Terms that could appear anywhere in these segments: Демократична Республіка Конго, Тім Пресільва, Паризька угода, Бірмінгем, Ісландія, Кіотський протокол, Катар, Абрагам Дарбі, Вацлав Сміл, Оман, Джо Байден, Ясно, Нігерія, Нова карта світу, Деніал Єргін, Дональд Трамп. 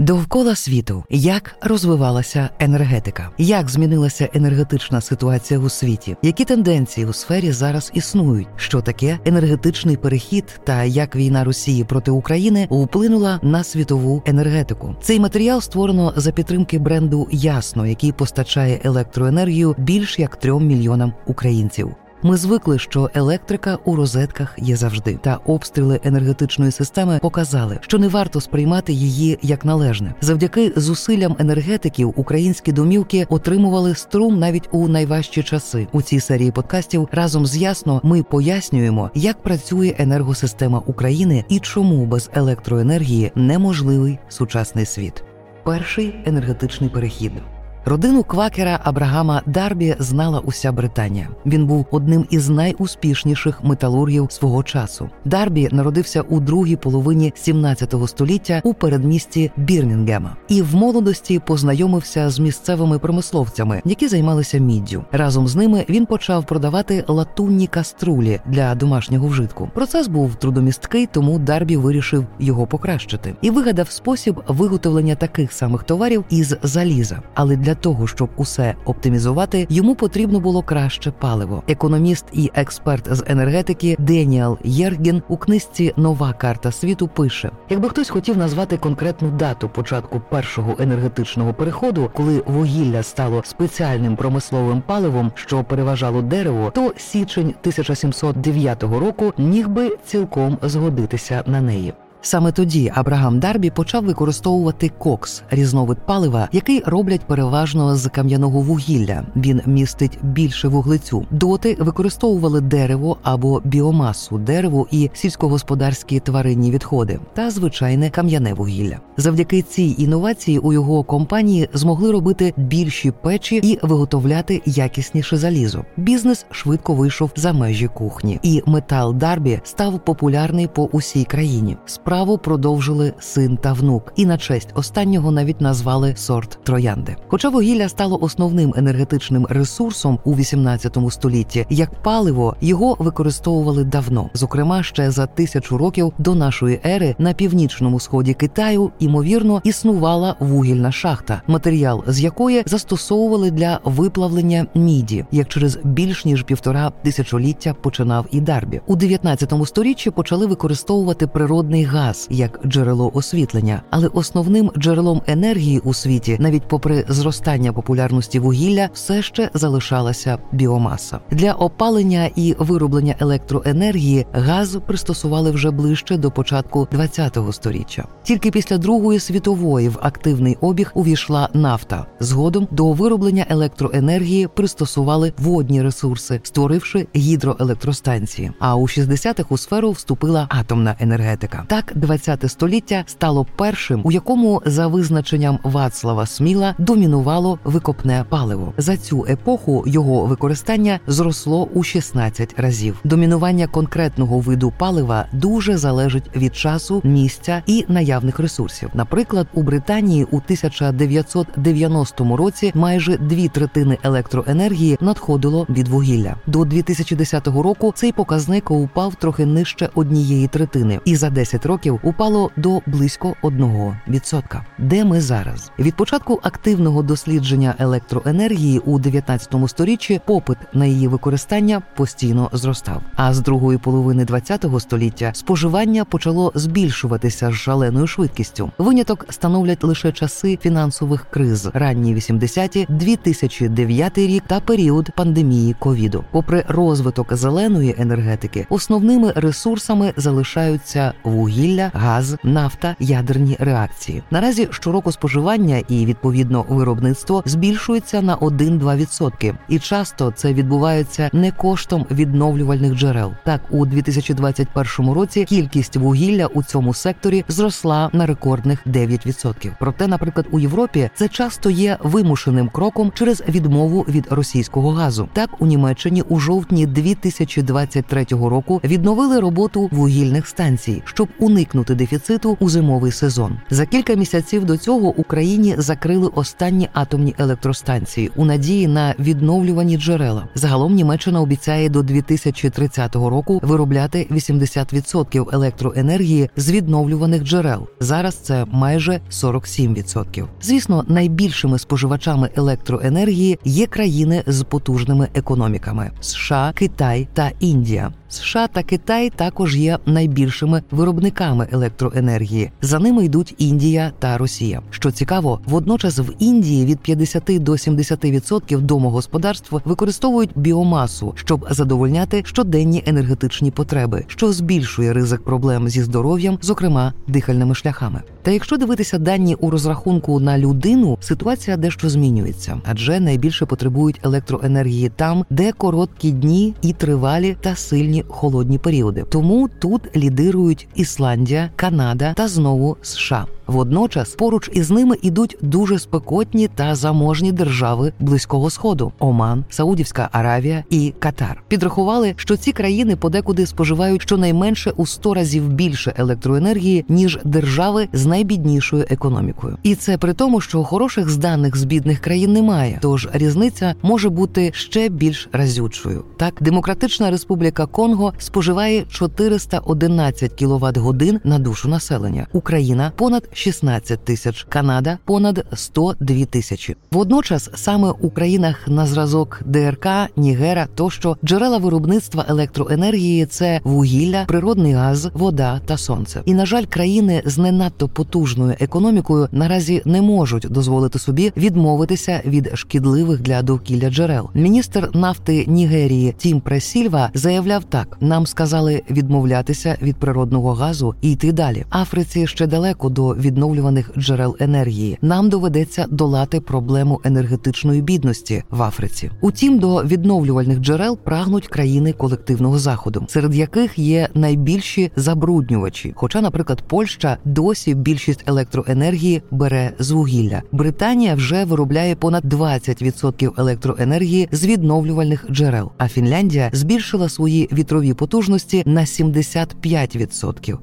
Довкола світу. Як розвивалася енергетика? Як змінилася енергетична ситуація у світі? Які тенденції у сфері зараз існують? Що таке енергетичний перехід та як війна Росії проти України вплинула на світову енергетику? Цей матеріал створено за підтримки бренду «Ясно», який постачає електроенергію більш як 3 мільйонам українців. Ми звикли, що електрика у розетках є завжди. Та обстріли енергетичної системи показали, що не варто сприймати її як належне. Завдяки зусиллям енергетиків українські домівки отримували струм навіть у найважчі часи. У цій серії подкастів разом з «Ясно» ми пояснюємо, як працює енергосистема України і чому без електроенергії неможливий сучасний світ. Перший енергетичний перехід. Родину квакера Абрагама Дарбі знала уся Британія. Він був одним із найуспішніших металургів свого часу. Дарбі народився у другій половині 17 століття у передмісті Бірмінгема. І в молодості познайомився з місцевими промисловцями, які займалися міддю. Разом з ними він почав продавати латунні каструлі для домашнього вжитку. Процес був трудомісткий, тому Дарбі вирішив його покращити. І вигадав спосіб виготовлення таких самих товарів із заліза. Але для того, щоб усе оптимізувати, йому потрібно було краще паливо. Економіст і експерт з енергетики Деніал Єргін у книжці «Нова карта світу» пише: «Якби хтось хотів назвати конкретну дату початку першого енергетичного переходу, коли вугілля стало спеціальним промисловим паливом, що переважало дерево, то січень 1709 року міг би цілком згодитися на неї». Саме тоді Абрагам Дарбі почав використовувати кокс – різновид палива, який роблять переважно з кам'яного вугілля. Він містить більше вуглецю. Доти використовували дерево або біомасу, дерево і сільськогосподарські тваринні відходи та звичайне кам'яне вугілля. Завдяки цій інновації у його компанії змогли робити більші печі і виготовляти якісніше залізо. Бізнес швидко вийшов за межі кухні. І метал Дарбі став популярний по усій країні. Справу продовжили син та внук, і на честь останнього навіть назвали сорт троянди. Хоча вугілля стало основним енергетичним ресурсом у 18 столітті, як паливо його використовували давно. Зокрема, ще за 1000 років до нашої ери на північному сході Китаю, ймовірно, існувала вугільна шахта, матеріал з якої застосовували для виплавлення міді, як через більш ніж 1,5 тисячоліття починав і Дарбі. У 19 сторіччі почали використовувати природний газ як джерело освітлення, але основним джерелом енергії у світі, навіть попри зростання популярності вугілля, все ще залишалася біомаса. Для опалення і вироблення електроенергії газ пристосували вже ближче до початку 20-го сторіччя. Тільки після Другої світової в активний обіг увійшла нафта. Згодом до вироблення електроенергії пристосували водні ресурси, створивши гідроелектростанції. А у 60-х у сферу вступила атомна енергетика. Так, 20-те століття стало першим, у якому, за визначенням Вацлава Сміла, домінувало викопне паливо. За цю епоху його використання зросло у 16 разів. Домінування конкретного виду палива дуже залежить від часу, місця і наявних ресурсів. Наприклад, у Британії у 1990 році майже 2/3 електроенергії надходило від вугілля. До 2010 року цей показник упав трохи нижче 1/3. І за 10 років упало до близько 1%. Де ми зараз? Від початку активного дослідження електроенергії у 19 сторіччі попит на її використання постійно зростав. А з другої половини 20 століття споживання почало збільшуватися з шаленою швидкістю. Виняток становлять лише часи фінансових криз – ранні 80-ті, 2009 рік та період пандемії ковіду. Попри розвиток зеленої енергетики, основними ресурсами залишаються вугілля, газ, нафта, ядерні реакції. Наразі щороку споживання і, відповідно, виробництво збільшується на 1-2%. І часто це відбувається не коштом відновлювальних джерел. Так, у 2021 році кількість вугілля у цьому секторі зросла на рекордних 9%. Проте, наприклад, у Європі це часто є вимушеним кроком через відмову від російського газу. Так, у Німеччині у жовтні 2023 року відновили роботу вугільних станцій, щоб у уникнути дефіциту у зимовий сезон. За кілька місяців до цього Україні закрили останні атомні електростанції у надії на відновлювані джерела. Загалом Німеччина обіцяє до 2030 року виробляти 80% електроенергії з відновлюваних джерел. Зараз це майже 47%. Звісно, найбільшими споживачами електроенергії є країни з потужними економіками – США, Китай та Індія. США та Китай також є найбільшими виробниками електроенергії. За ними йдуть Індія та Росія. Що цікаво, водночас в Індії від 50 до 70% домогосподарств використовують біомасу, щоб задовольняти щоденні енергетичні потреби, що збільшує ризик проблем зі здоров'ям, зокрема дихальними шляхами. Та якщо дивитися дані у розрахунку на людину, ситуація дещо змінюється, адже найбільше потребують електроенергії там, де короткі дні і тривалі та сильні холодні періоди. Тому тут лідирують Ісландія, Канада та знову США. Водночас поруч із ними ідуть дуже спекотні та заможні держави Близького Сходу – Оман, Саудівська Аравія і Катар. Підрахували, що ці країни подекуди споживають щонайменше у 100 разів більше електроенергії, ніж держави з найбіднішою економікою. І це при тому, що хороших даних з бідних країн немає, тож різниця може бути ще більш разючою. Так, Демократична Республіка Конго споживає 411 кіловат-годин на душу населення, Україна – понад 16 тисяч, Канада – понад 102 тисячі. Водночас саме у країнах на зразок ДРК, Нігера тощо джерела виробництва електроенергії – це вугілля, природний газ, вода та сонце. І, на жаль, країни з не надто потужною економікою наразі не можуть дозволити собі відмовитися від шкідливих для довкілля джерел. Міністр нафти Нігерії Тім Пресільва заявляв так: «Нам сказали відмовлятися від природного газу і йти далі. Африці ще далеко до відновлюваних джерел енергії. Нам доведеться долати проблему енергетичної бідності в Африці». Утім, до відновлювальних джерел прагнуть країни колективного заходу, серед яких є найбільші забруднювачі. Хоча, наприклад, Польща досі більшість електроенергії бере з вугілля. Британія вже виробляє понад 20% електроенергії з відновлювальних джерел, а Фінляндія збільшила свої вітрові потужності на 75%.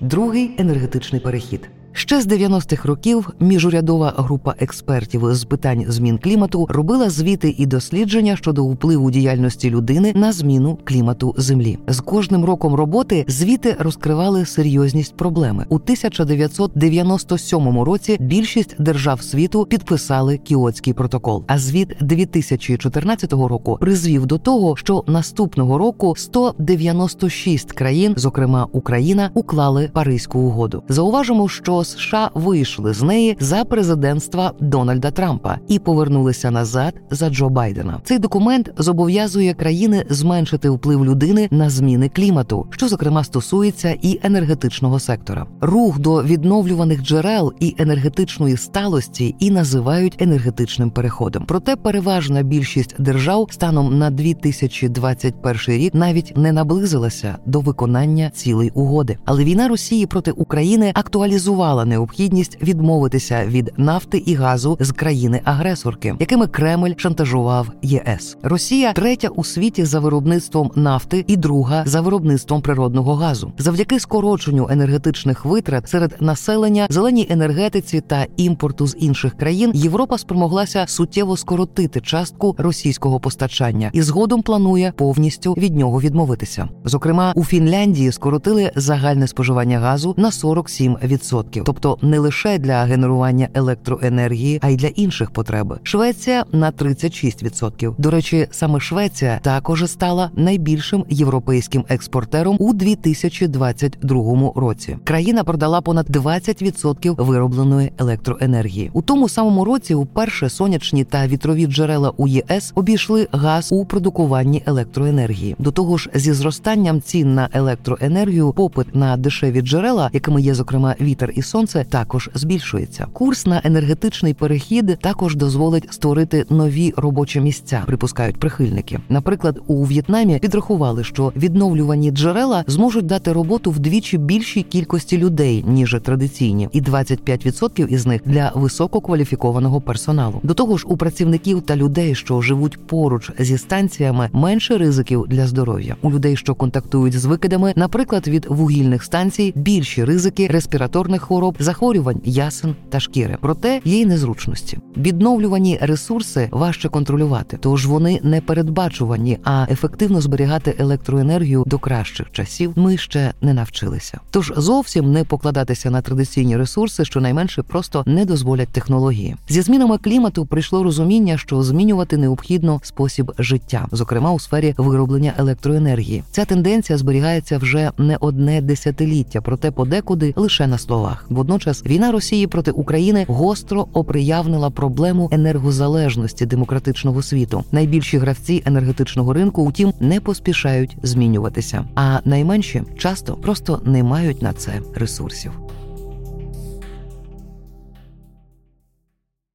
Другий енергетичний перехід. Ще з 90-х років міжурядова група експертів з питань змін клімату робила звіти і дослідження щодо впливу діяльності людини на зміну клімату Землі. З кожним роком роботи звіти розкривали серйозність проблеми. У 1997 році більшість держав світу підписали Кіотський протокол, а звіт 2014 року призвів до того, що наступного року 196 країн, зокрема Україна, уклали Паризьку угоду. Зауважимо, що США вийшли з неї за президентства Дональда Трампа і повернулися назад за Джо Байдена. Цей документ зобов'язує країни зменшити вплив людини на зміни клімату, що, зокрема, стосується і енергетичного сектора. Рух до відновлюваних джерел і енергетичної сталості і називають енергетичним переходом. Проте переважна більшість держав станом на 2021 рік навіть не наблизилася до виконання цілей угоди. Але війна Росії проти України актуалізувала необхідність відмовитися від нафти і газу з країни-агресорки, якими Кремль шантажував ЄС. Росія третя у світі за виробництвом нафти і друга за виробництвом природного газу. Завдяки скороченню енергетичних витрат серед населення, зеленій енергетиці та імпорту з інших країн Європа спромоглася суттєво скоротити частку російського постачання і згодом планує повністю від нього відмовитися. Зокрема, у Фінляндії скоротили загальне споживання газу на 47%. Тобто не лише для генерування електроенергії, а й для інших потреб. Швеція на 36%. До речі, саме Швеція також стала найбільшим європейським експортером у 2022 році. Країна продала понад 20% виробленої електроенергії. У тому самому році вперше сонячні та вітрові джерела у ЄС обійшли газ у продукуванні електроенергії. До того ж, зі зростанням цін на електроенергію попит на дешеві джерела, якими є, зокрема, вітер і сонце також збільшується. Курс на енергетичний перехід також дозволить створити нові робочі місця, припускають прихильники. Наприклад, у В'єтнамі підрахували, що відновлювані джерела зможуть дати роботу вдвічі більшій кількості людей, ніж традиційні, і 25% із них для висококваліфікованого персоналу. До того ж, у працівників та людей, що живуть поруч зі станціями, менше ризиків для здоров'я. У людей, що контактують з викидами, наприклад, від вугільних станцій, більші ризики респіраторних хвороб, захворювань ясен та шкіри. Проте є й незручності. Відновлювані ресурси важче контролювати, тож вони не передбачувані, а ефективно зберігати електроенергію до кращих часів ми ще не навчилися. Тож зовсім не покладатися на традиційні ресурси, щонайменше просто не дозволять технології. Зі змінами клімату прийшло розуміння, що змінювати необхідно спосіб життя, зокрема у сфері вироблення електроенергії. Ця тенденція зберігається вже не одне десятиліття, проте подекуди лише на словах. Водночас війна Росії проти України гостро оприявнила проблему енергозалежності демократичного світу. Найбільші гравці енергетичного ринку, утім, не поспішають змінюватися, а найменші часто просто не мають на це ресурсів.